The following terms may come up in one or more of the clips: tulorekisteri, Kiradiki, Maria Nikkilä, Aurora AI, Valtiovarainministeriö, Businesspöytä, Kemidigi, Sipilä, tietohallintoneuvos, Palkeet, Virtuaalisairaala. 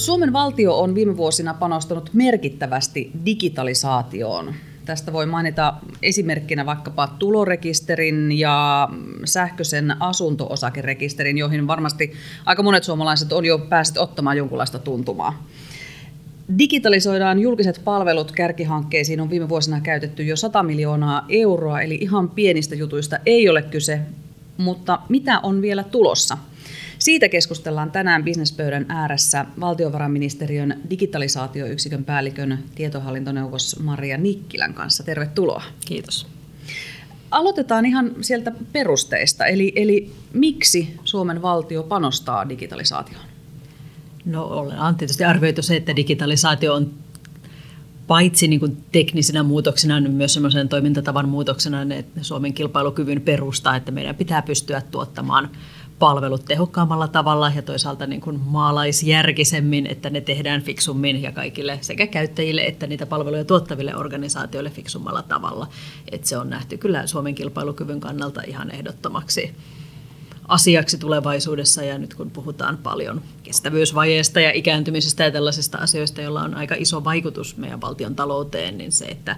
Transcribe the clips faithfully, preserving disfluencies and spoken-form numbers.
Suomen valtio on viime vuosina panostanut merkittävästi digitalisaatioon. Tästä voi mainita esimerkkinä vaikkapa tulorekisterin ja sähköisen asunto-osakerekisterin, joihin varmasti aika monet suomalaiset on jo päässyt ottamaan jonkunlaista tuntumaa. Digitalisoidaan julkiset palvelut kärkihankkeisiin on viime vuosina käytetty jo sata miljoonaa euroa, eli ihan pienistä jutuista ei ole kyse, mutta mitä on vielä tulossa? Siitä keskustellaan tänään Businesspöydän ääressä valtiovarainministeriön digitalisaatioyksikön päällikön tietohallintoneuvos Maria Nikkilän kanssa. Tervetuloa. Kiitos. Aloitetaan ihan sieltä perusteista, eli, eli miksi Suomen valtio panostaa digitalisaatioon? No ollaan tietysti arvioitu se, että digitalisaatio on paitsi niin kuin teknisenä muutoksena, niin myös semmoisen toimintatavan muutoksena, että Suomen kilpailukyvyn perusta, että meidän pitää pystyä tuottamaan palvelut tehokkaammalla tavalla ja toisaalta niin kuin maalaisjärkisemmin, että ne tehdään fiksummin ja kaikille sekä käyttäjille että niitä palveluja tuottaville organisaatioille fiksummalla tavalla. Että se on nähty kyllä Suomen kilpailukyvyn kannalta ihan ehdottomaksi asiaksi tulevaisuudessa, ja nyt kun puhutaan paljon kestävyysvajeesta ja ikääntymisestä ja tällaisista asioista, joilla on aika iso vaikutus meidän valtion talouteen, niin se, että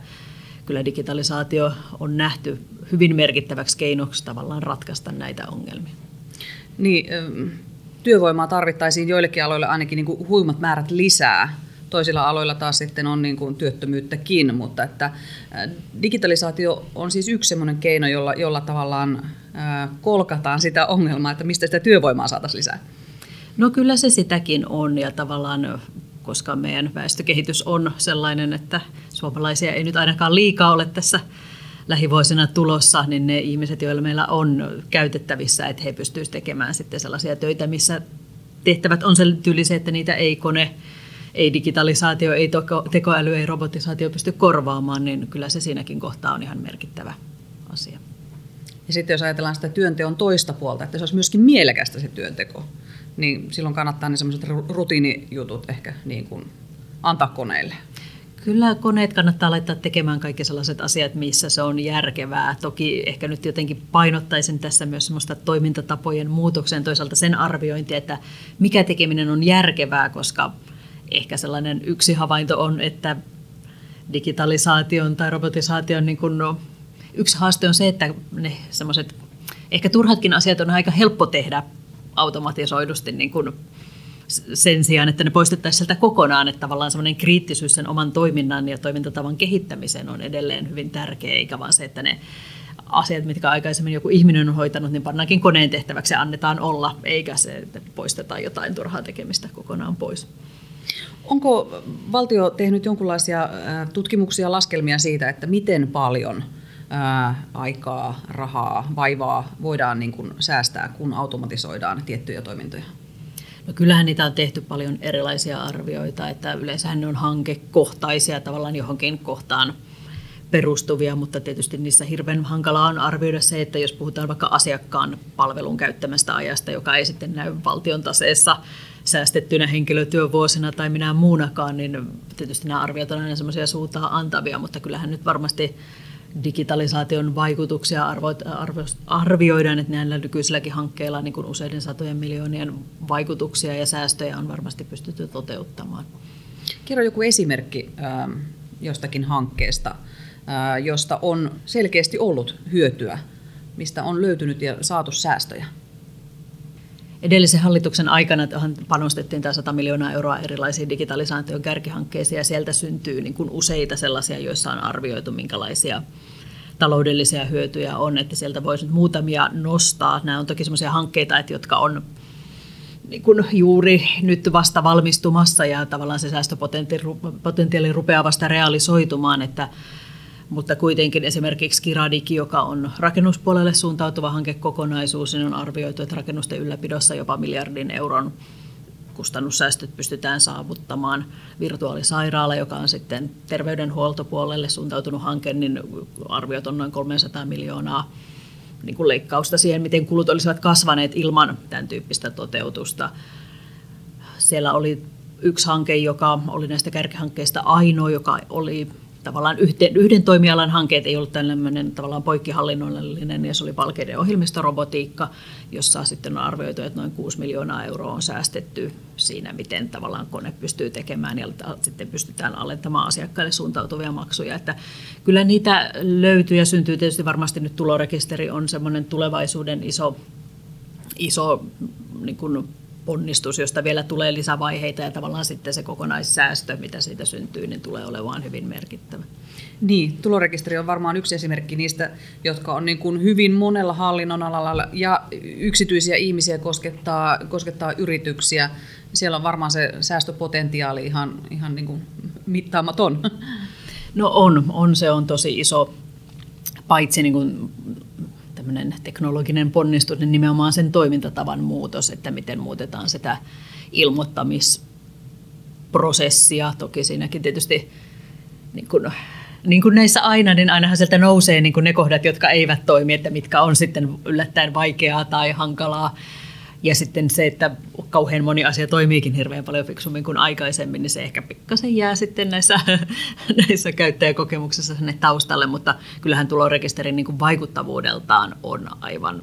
kyllä digitalisaatio on nähty hyvin merkittäväksi keinoksi tavallaan ratkaista näitä ongelmia. Niin, työvoimaa tarvittaisiin joillekin aloilla ainakin niin kuin huimat määrät lisää. Toisilla aloilla taas sitten on niin kuin työttömyyttäkin, mutta että digitalisaatio on siis yksi semmoinen keino, jolla, jolla tavallaan kolkataan sitä ongelmaa, että mistä sitä työvoimaa saataisiin lisää. No kyllä se sitäkin on, ja tavallaan koska meidän väestökehitys on sellainen, että suomalaisia ei nyt ainakaan liikaa ole tässä lähivuosina tulossa, niin ne ihmiset, joilla meillä on käytettävissä, että he pystyisivät tekemään sitten sellaisia töitä, missä tehtävät on sen tyyli se, että niitä ei kone, ei digitalisaatio, ei tekoäly, ei robotisaatio pysty korvaamaan, niin kyllä se siinäkin kohtaa on ihan merkittävä asia. Ja sitten jos ajatellaan sitä työnteon toista puolta, että se olisi myöskin mielekästä se työnteko, niin silloin kannattaa ne sellaiset rutiinijutut ehkä niin kuin antaa koneille. Kyllä koneet kannattaa laittaa tekemään kaikki sellaiset asiat, missä se on järkevää. Toki ehkä nyt jotenkin painottaisin tässä myös semmoista toimintatapojen muutokseen, toisaalta sen arviointia, että mikä tekeminen on järkevää, koska ehkä sellainen yksi havainto on, että digitalisaation tai robotisaation niin kuin no, yksi haaste on se, että ne semmoiset ehkä turhatkin asiat on aika helppo tehdä automatisoidusti niin kuin sen sijaan, että ne poistettaisiin sieltä kokonaan, että tavallaan semmoinen kriittisyys sen oman toiminnan ja toimintatavan kehittämiseen on edelleen hyvin tärkeä, eikä vaan se, että ne asiat, mitkä aikaisemmin joku ihminen on hoitanut, niin pannaankin koneen tehtäväksi ja annetaan olla, eikä se, että poistetaan jotain turhaa tekemistä kokonaan pois. Onko valtio tehnyt jonkinlaisia tutkimuksia ja laskelmia siitä, että miten paljon aikaa, rahaa, vaivaa voidaan niin kuin säästää, kun automatisoidaan tiettyjä toimintoja? No kyllähän niitä on tehty paljon erilaisia arvioita, että yleensähän ne on hankekohtaisia, tavallaan johonkin kohtaan perustuvia, mutta tietysti niissä hirveän hankalaa on arvioida se, että jos puhutaan vaikka asiakkaan palvelun käyttämästä ajasta, joka ei sitten näy valtion taseessa säästettynä henkilötyövuosina tai minä muunakaan, niin tietysti nämä arviot on aina semmoisia suuntaa antavia, mutta kyllähän nyt varmasti digitalisaation vaikutuksia arvioidaan, että näillä nykyisilläkin hankkeilla niin kuin useiden satojen miljoonien vaikutuksia ja säästöjä on varmasti pystytty toteuttamaan. Kerro joku esimerkki jostakin hankkeesta, josta on selkeästi ollut hyötyä, mistä on löytynyt ja saatu säästöjä. Edellisen hallituksen aikana panostettiin tämä sata miljoonaa euroa erilaisiin digitalisaation kärkihankkeisiin, ja sieltä syntyy niin kuin useita sellaisia, joissa on arvioitu, minkälaisia taloudellisia hyötyjä on. Että sieltä voisi nyt muutamia nostaa. Nämä on toki sellaisia hankkeita, että jotka on niin kuin juuri nyt vasta valmistumassa ja tavallaan se säästöpotentiaali rupeaa vasta realisoitumaan, että mutta kuitenkin esimerkiksi Kiradiki, joka on rakennuspuolelle suuntautuva hankekokonaisuus, niin on arvioitu, että rakennusten ylläpidossa jopa miljardin euron kustannussäästöt pystytään saavuttamaan. Virtuaalisairaala, joka on sitten terveydenhuoltopuolelle suuntautunut hanke, niin arviot on noin kolmesataa miljoonaa niin kuin leikkausta siihen, miten kulut olisivat kasvaneet ilman tämän tyyppistä toteutusta. Siellä oli yksi hanke, joka oli näistä kärkihankkeista ainoa, joka oli tavallaan yhteen, yhden toimialan hankkeet ei ollut tällainen tavallaan poikkihallinnollinen, ja se oli Palkeiden ohjelmistorobotiikka, jossa sitten on arvioitu, että noin kuusi miljoonaa euroa on säästetty siinä, miten tavallaan kone pystyy tekemään, ja sitten pystytään alentamaan asiakkaille suuntautuvia maksuja. Että kyllä niitä löytyy ja syntyy tietysti varmasti nyt tulorekisteri on semmoinen tulevaisuuden iso, iso niin kuin ponnistus, josta vielä tulee lisävaiheita, ja tavallaan sitten se kokonaissäästö, mitä siitä syntyy, niin tulee olemaan hyvin merkittävä. Niin, tulorekisteri on varmaan yksi esimerkki niistä, jotka on niin kuin hyvin monella hallinnonalalla ja yksityisiä ihmisiä koskettaa, koskettaa yrityksiä. Siellä on varmaan se säästöpotentiaali ihan, ihan niin kuin mittaamaton. No on, on, se on tosi iso, paitsi niin kuin tämmöinen teknologinen ponnistus, niin nimenomaan sen toimintatavan muutos, että miten muutetaan sitä ilmoittamisprosessia. Toki siinäkin tietysti, niin kuin, niin kuin näissä aina, niin ainahan sieltä nousee niin kuin ne kohdat, jotka eivät toimi, että mitkä on sitten yllättäen vaikeaa tai hankalaa. Ja sitten se, että kauhean moni asia toimiikin hirveän paljon fiksummin kuin aikaisemmin, niin se ehkä pikkasen jää sitten näissä, näissä käyttäjäkokemuksissa sinne taustalle, mutta kyllähän tulorekisterin niin kuin vaikuttavuudeltaan on aivan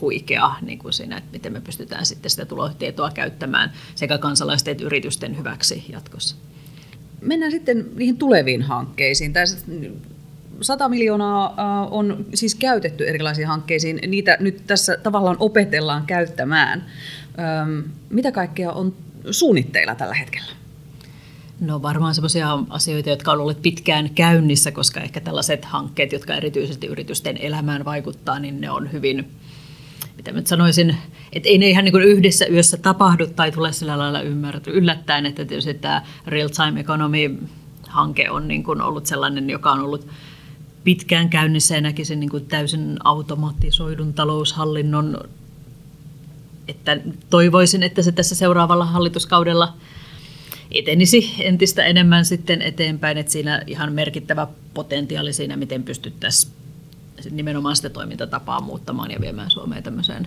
huikea niin kuin siinä, että miten me pystytään sitten sitä tulotietoa käyttämään sekä kansalaisten että yritysten hyväksi jatkossa. Mennään sitten niihin tuleviin hankkeisiin. Tässä sata miljoonaa on siis käytetty erilaisiin hankkeisiin. Niitä nyt tässä tavallaan opetellaan käyttämään. Mitä kaikkea on suunnitteilla tällä hetkellä? No varmaan sellaisia asioita, jotka on olleet pitkään käynnissä, koska ehkä tällaiset hankkeet, jotka erityisesti yritysten elämään vaikuttaa, niin ne on hyvin, mitä mä sanoisin, että ei ne ihan niin kuin yhdessä yössä tapahdu tai tule sillä lailla ymmärretty yllättäen, että tietysti tämä Real Time Economy-hanke on niin kuin ollut sellainen, joka on ollut pitkään käynnissä, ja näkisin niin kuin täysin automatisoidun taloushallinnon, että toivoisin, että se tässä seuraavalla hallituskaudella etenisi entistä enemmän sitten eteenpäin, että siinä ihan merkittävä potentiaali siinä, miten pystyttäisiin nimenomaan sitä toimintatapaa muuttamaan ja viemään Suomea tämmöiseen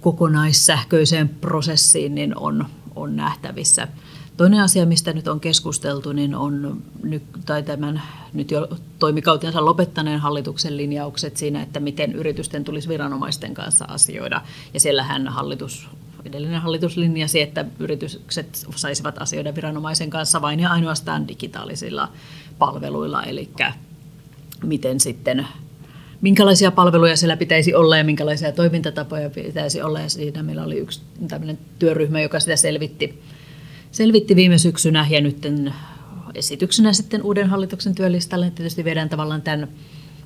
kokonaissähköiseen prosessiin, niin on, on nähtävissä. Toinen asia, mistä nyt on keskusteltu, niin on nyt, tai tämän nyt jo toimikautensa lopettaneen hallituksen linjaukset siinä, että miten yritysten tulisi viranomaisten kanssa asioida. Ja siellähän hallitus, edellinen hallitus linjasi, että yritykset saisivat asioida viranomaisen kanssa vain ja ainoastaan digitaalisilla palveluilla, eli miten sitten, minkälaisia palveluja siellä pitäisi olla ja minkälaisia toimintatapoja pitäisi olla. Ja siinä meillä oli yksi tämmöinen työryhmä, joka sitä selvitti. Selvitti viime syksynä, ja nyt esityksenä sitten uuden hallituksen työlistalle tietysti viedään tavallaan tämän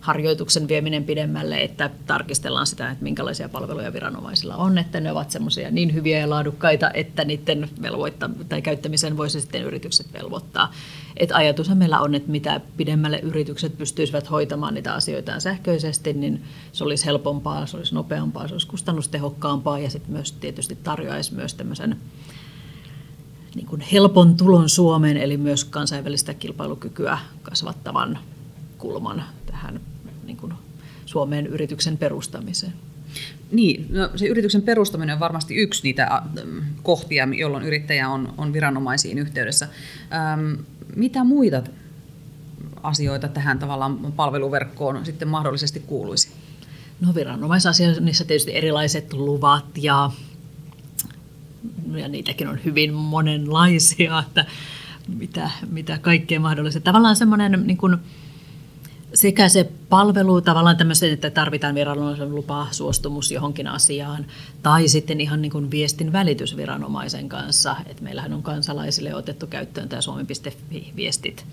harjoituksen vieminen pidemmälle, että tarkistellaan sitä, että minkälaisia palveluja viranomaisilla on, että ne ovat semmoisia niin hyviä ja laadukkaita, että niiden velvoittam- tai käyttämisen voisi sitten yritykset velvoittaa. Et ajatushan meillä on, että mitä pidemmälle yritykset pystyisivät hoitamaan niitä asioitaan sähköisesti, niin se olisi helpompaa, se olisi nopeampaa, se olisi kustannustehokkaampaa, ja sitten myös tietysti tarjoaisi myös tämmöisen niin kuin helpon tulon Suomeen, eli myös kansainvälistä kilpailukykyä kasvattavan kulman tähän niin kuin Suomeen yrityksen perustamiseen. Niin, no se yrityksen perustaminen on varmasti yksi niitä kohtia, jolloin yrittäjä on, on viranomaisiin yhteydessä. Ähm, mitä muita asioita tähän tavallaan palveluverkkoon sitten mahdollisesti kuuluisi? No viranomaisasioissa tietysti erilaiset luvat ja Ja niitäkin on hyvin monenlaisia, että mitä, mitä kaikkea mahdollista. Tavallaan semmoinen niin kuin sekä se palvelu, tavallaan tämmöisen, että tarvitaan viranomaisen lupaa, suostumus johonkin asiaan, tai sitten ihan niin kuin viestin välitys viranomaisen kanssa. Et meillähän on kansalaisille otettu käyttöön tämä suomi piste fi-viestit.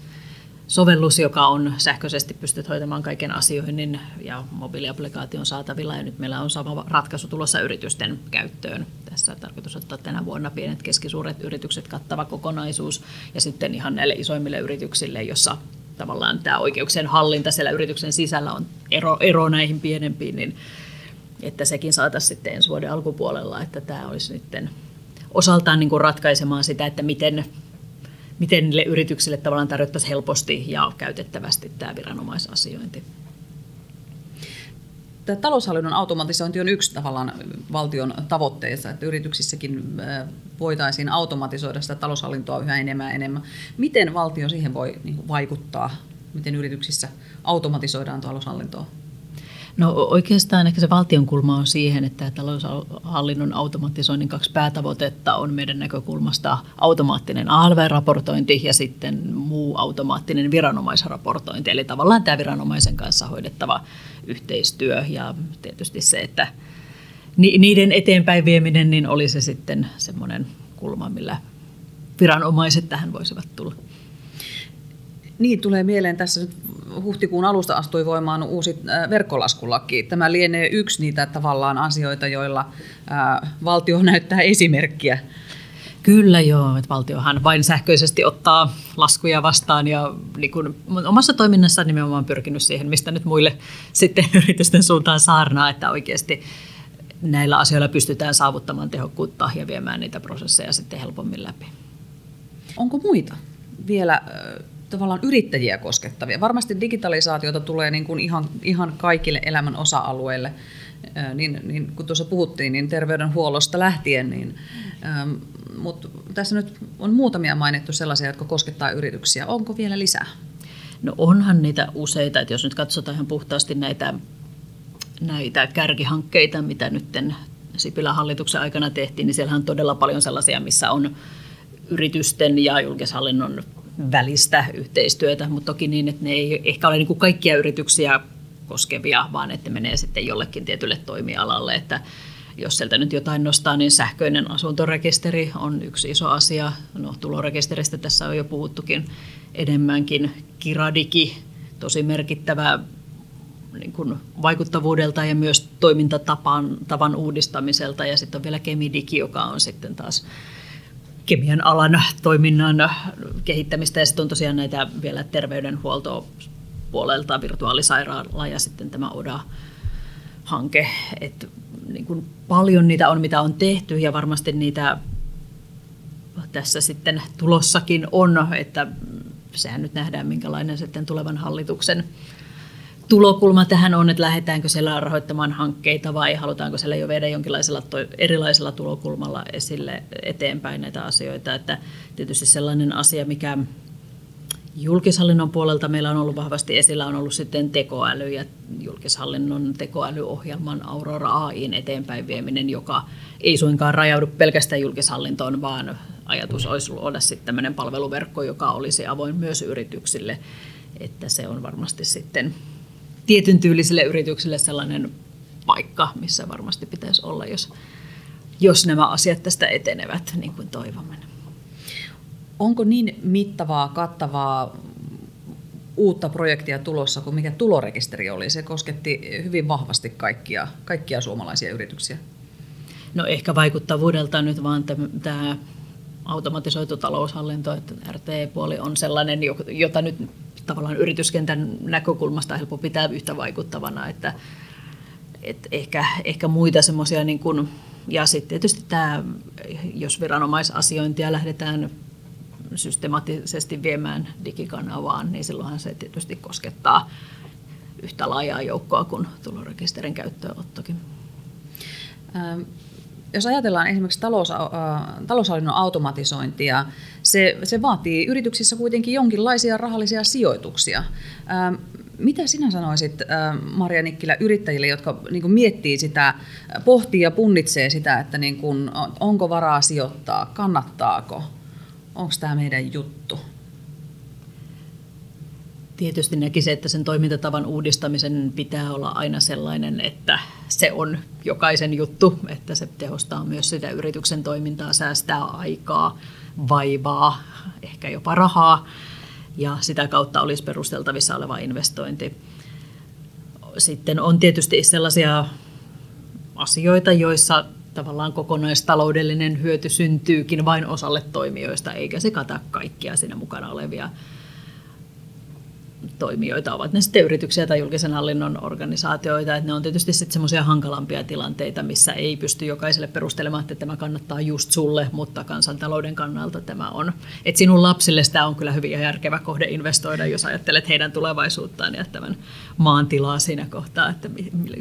Sovellus, joka on sähköisesti pystyt hoitamaan kaiken asioihin ja mobiiliaplikaation saatavilla, ja nyt meillä on sama ratkaisu tulossa yritysten käyttöön. Tässä on tarkoitus ottaa tänä vuonna pienet keskisuuret yritykset kattava kokonaisuus, ja sitten ihan näille isoimmille yrityksille, jossa tavallaan tämä oikeuksien hallinta siellä yrityksen sisällä on ero, ero näihin pienempiin, niin että sekin saataisiin sitten ensi vuoden alkupuolella, että tämä olisi sitten osaltaan niin kuin ratkaisemaan sitä, että miten miten niille yrityksille tavallaan tarjottaisiin helposti ja käytettävästi tämä viranomaisasiointi. taloushallinnon automatisointi on yksi tavallaan valtion tavoitteessa, että yrityksissäkin voitaisiin automatisoida sitä taloushallintoa yhä enemmän ja enemmän. Miten valtio siihen voi vaikuttaa, miten yrityksissä automatisoidaan taloushallintoa? No oikeastaan ehkä se valtion kulma on siihen, että taloushallinnon automatisoinnin kaksi päätavoitetta on meidän näkökulmasta automaattinen A L V-raportointi ja sitten muu automaattinen viranomaisraportointi. Eli tavallaan tämä viranomaisen kanssa hoidettava yhteistyö ja tietysti se, että niiden eteenpäin vieminen niin oli se sitten semmoinen kulma, millä viranomaiset tähän voisivat tulla. Niin, tulee mieleen tässä nyt huhtikuun alusta astui voimaan uusi verkkolaskulaki. Tämä lienee yksi niitä tavallaan asioita, joilla valtio näyttää esimerkkiä. Kyllä joo, että valtiohan vain sähköisesti ottaa laskuja vastaan ja niin kun omassa toiminnassaan nimenomaan pyrkinyt siihen, mistä nyt muille sitten yritysten suuntaan saarnaa, että oikeasti näillä asioilla pystytään saavuttamaan tehokkuutta ja viemään niitä prosesseja sitten helpommin läpi. Onko muita vielä tavallaan yrittäjiä koskettavia? Varmasti digitalisaatiota tulee niin kuin ihan, ihan kaikille elämän osa-alueille. Niin, niin, kun tuossa puhuttiin, niin terveydenhuollosta lähtien. Niin, ähm, mutta tässä nyt on muutamia mainittu sellaisia, jotka koskettaa yrityksiä. Onko vielä lisää? No onhan niitä useita. Että jos nyt katsotaan ihan puhtaasti näitä, näitä kärkihankkeita, mitä nyt Sipilän hallituksen aikana tehtiin, niin siellä on todella paljon sellaisia, missä on yritysten ja julkishallinnon välistä yhteistyötä, mutta toki niin, että ne ei ehkä ole niin kuin kaikkia yrityksiä koskevia, vaan että menee sitten jollekin tietylle toimialalle. Että jos sieltä nyt jotain nostaa, niin sähköinen asuntorekisteri on yksi iso asia. No, tulorekisteristä tässä on jo puhuttukin enemmänkin. Kiradiki, tosi merkittävä niin kuin vaikuttavuudelta ja myös toimintatapan tavan uudistamiselta. Ja sitten on vielä Kemidigi, joka on sitten taas kemian alan toiminnan kehittämistä ja sitten on tosiaan näitä vielä terveydenhuoltopuolelta, virtuaalisairaala ja sitten tämä O D A-hanke. Että niin kuin paljon niitä on, mitä on tehty ja varmasti niitä tässä sitten tulossakin on, että sehän nyt nähdään minkälainen sitten tulevan hallituksen tulokulma tähän on, että lähdetäänkö siellä rahoittamaan hankkeita vai halutaanko siellä jo viedä jonkinlaisella erilaisella tulokulmalla esille eteenpäin näitä asioita. Että tietysti sellainen asia, mikä julkishallinnon puolelta meillä on ollut vahvasti esillä, on ollut sitten tekoäly ja julkishallinnon tekoälyohjelman Aurora A I:n eteenpäin vieminen, joka ei suinkaan rajaudu pelkästään julkishallintoon, vaan ajatus olisi luoda sitten tämmöinen palveluverkko, joka olisi avoin myös yrityksille, että se on varmasti sitten tietyn tyylisille yrityksille sellainen paikka, missä varmasti pitäisi olla, jos, jos nämä asiat tästä etenevät, niin kuin toivomme. Onko niin mittavaa, kattavaa uutta projektia tulossa kuin mikä tulorekisteri oli? Se kosketti hyvin vahvasti kaikkia, kaikkia suomalaisia yrityksiä. No ehkä vaikuttavuudelta nyt vaan tämä automatisoitu taloushallinto, että R T E-puoli on sellainen, jota nyt tavallaan yrityskentän näkökulmasta helppo pitää yhtä vaikuttavana, että, että ehkä, ehkä muita semmoisia, niin kuin, ja sitten tietysti tämä, jos viranomaisasiointia lähdetään systemaattisesti viemään digikanavaan, niin silloinhan se tietysti koskettaa yhtä laajaa joukkoa kuin tulorekisterin käyttöönottokin. Ähm. Jos ajatellaan esimerkiksi talous, äh, taloushallinnon automatisointia, se, se vaatii yrityksissä kuitenkin jonkinlaisia rahallisia sijoituksia. Ähm, mitä sinä sanoisit, äh, Maria Nikkilä, yrittäjille, jotka niin kuin miettii sitä, pohtii ja punnitsee sitä, että niin kuin, onko varaa sijoittaa, kannattaako, onko tämä meidän juttu? Tietysti näkisi, että sen toimintatavan uudistamisen pitää olla aina sellainen, että se on jokaisen juttu, että se tehostaa myös sitä yrityksen toimintaa, säästää aikaa, vaivaa, ehkä jopa rahaa ja sitä kautta olisi perusteltavissa oleva investointi. Sitten on tietysti sellaisia asioita, joissa tavallaan kokonaistaloudellinen hyöty syntyykin vain osalle toimijoista, eikä se kata kaikkia siinä mukana olevia toimijoita, ovat ne sitten yrityksiä tai julkisen hallinnon organisaatioita, että ne on tietysti sitten semmoisia hankalampia tilanteita, missä ei pysty jokaiselle perustelemaan, että tämä kannattaa just sulle, mutta kansantalouden kannalta tämä on. Että sinun lapsille tämä on kyllä hyvin järkevä kohde investoida, jos ajattelet heidän tulevaisuuttaan ja tämän maan tilaa siinä kohtaa, että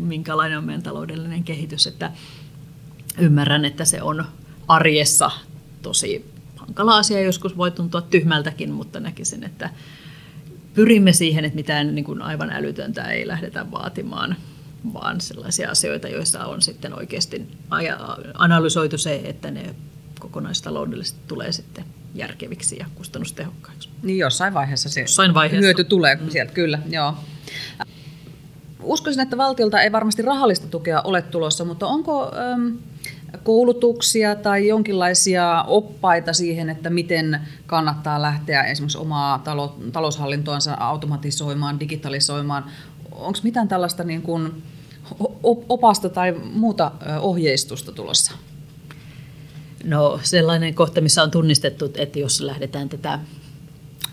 minkälainen on meidän taloudellinen kehitys, että ymmärrän, että se on arjessa tosi hankala asia, joskus voi tuntua tyhmältäkin, mutta näkisin, että pyrimme siihen, että mitään niin kuin aivan älytöntä ei lähdetä vaatimaan, vaan sellaisia asioita, joissa on sitten oikeasti analysoitu se, että ne kokonaistaloudellisesti tulee sitten järkeviksi ja kustannustehokkaiksi. Niin jossain vaiheessa se jossain vaiheessa. Hyöty tulee mm. sieltä, kyllä. Joo. Uskoisin, että valtiolta ei varmasti rahallista tukea ole tulossa, mutta onko äm, koulutuksia tai jonkinlaisia oppaita siihen, että miten kannattaa lähteä esimerkiksi omaa talo, taloushallintoansa automatisoimaan, digitalisoimaan? Onko mitään tällaista niin kuin opasta tai muuta ohjeistusta tulossa? No sellainen kohta, missä on tunnistettu, että jos lähdetään tätä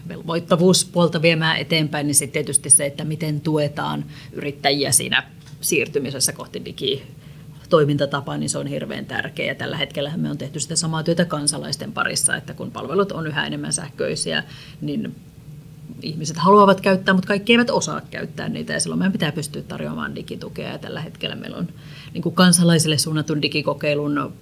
velvoittavuuspuolta viemään eteenpäin, niin sitten tietysti se, että miten tuetaan yrittäjiä siinä siirtymisessä kohti digitoimintatapaa, niin se on hirveän tärkeää. Ja tällä hetkellä me on tehty sitä samaa työtä kansalaisten parissa, että kun palvelut on yhä enemmän sähköisiä, niin ihmiset haluavat käyttää, mutta kaikki eivät osaa käyttää niitä, ja silloin meidän pitää pystyä tarjoamaan digitukea. Ja tällä hetkellä meillä on niin kuin kansalaisille suunnatun digikokeilun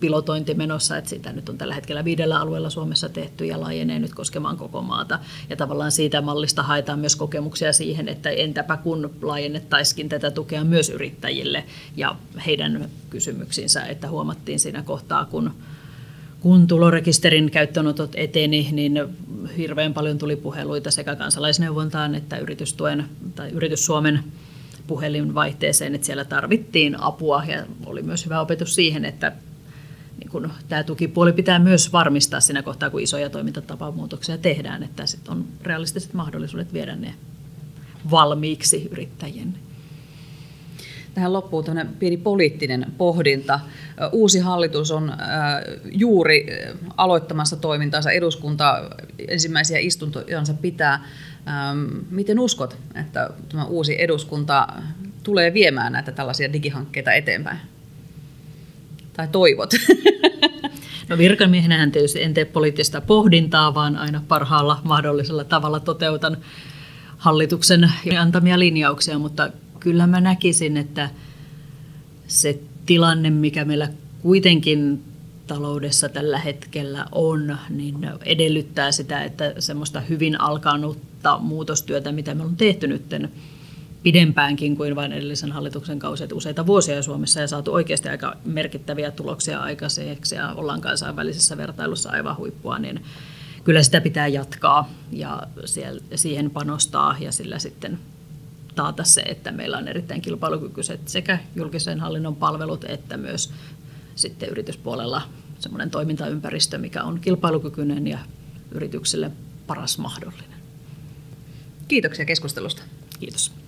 pilotointi menossa, että sitä nyt on tällä hetkellä viidellä alueella Suomessa tehty ja laajenee nyt koskemaan koko maata. Ja tavallaan siitä mallista haetaan myös kokemuksia siihen, että entäpä kun laajennettaisikin tätä tukea myös yrittäjille ja heidän kysymyksiinsä, että huomattiin siinä kohtaa, kun Kun tulorekisterin käyttöönotot eteni, niin hirveän paljon tuli puheluita sekä kansalaisneuvontaan että yritystuen tai Yritys Suomen puhelinvaihteeseen, että siellä tarvittiin apua ja oli myös hyvä opetus siihen, että niin kun tämä tukipuoli pitää myös varmistaa siinä kohtaa, kun isoja toimintatapamuutoksia tehdään, että sit on realistiset mahdollisuudet viedä ne valmiiksi yrittäjien. Tähän loppuun tämmöinen pieni poliittinen pohdinta. Uusi hallitus on juuri aloittamassa toimintaansa, eduskunta ensimmäisiä istuntojansa pitää. Miten uskot, että tämä uusi eduskunta tulee viemään näitä tällaisia digihankkeita eteenpäin? Tai toivot? No virkamiehenähän tietysti en tee poliittista pohdintaa, vaan aina parhaalla mahdollisella tavalla toteutan hallituksen antamia linjauksia, mutta kyllä mä näkisin, että se tilanne, mikä meillä kuitenkin taloudessa tällä hetkellä on, niin edellyttää sitä, että semmoista hyvin alkanutta muutostyötä, mitä me on tehty nyt pidempäänkin kuin vain edellisen hallituksen kausi, useita vuosia Suomessa ja saatu oikeasti aika merkittäviä tuloksia aikaiseksi ja ollaan kansainvälisessä vertailussa aivan huippua, niin kyllä sitä pitää jatkaa ja siihen panostaa ja sillä sitten taata se, että meillä on erittäin kilpailukykyiset sekä julkisen hallinnon palvelut että myös sitten yrityspuolella semmoinen toimintaympäristö, mikä on kilpailukykyinen ja yrityksille paras mahdollinen. Kiitoksia keskustelusta. Kiitos.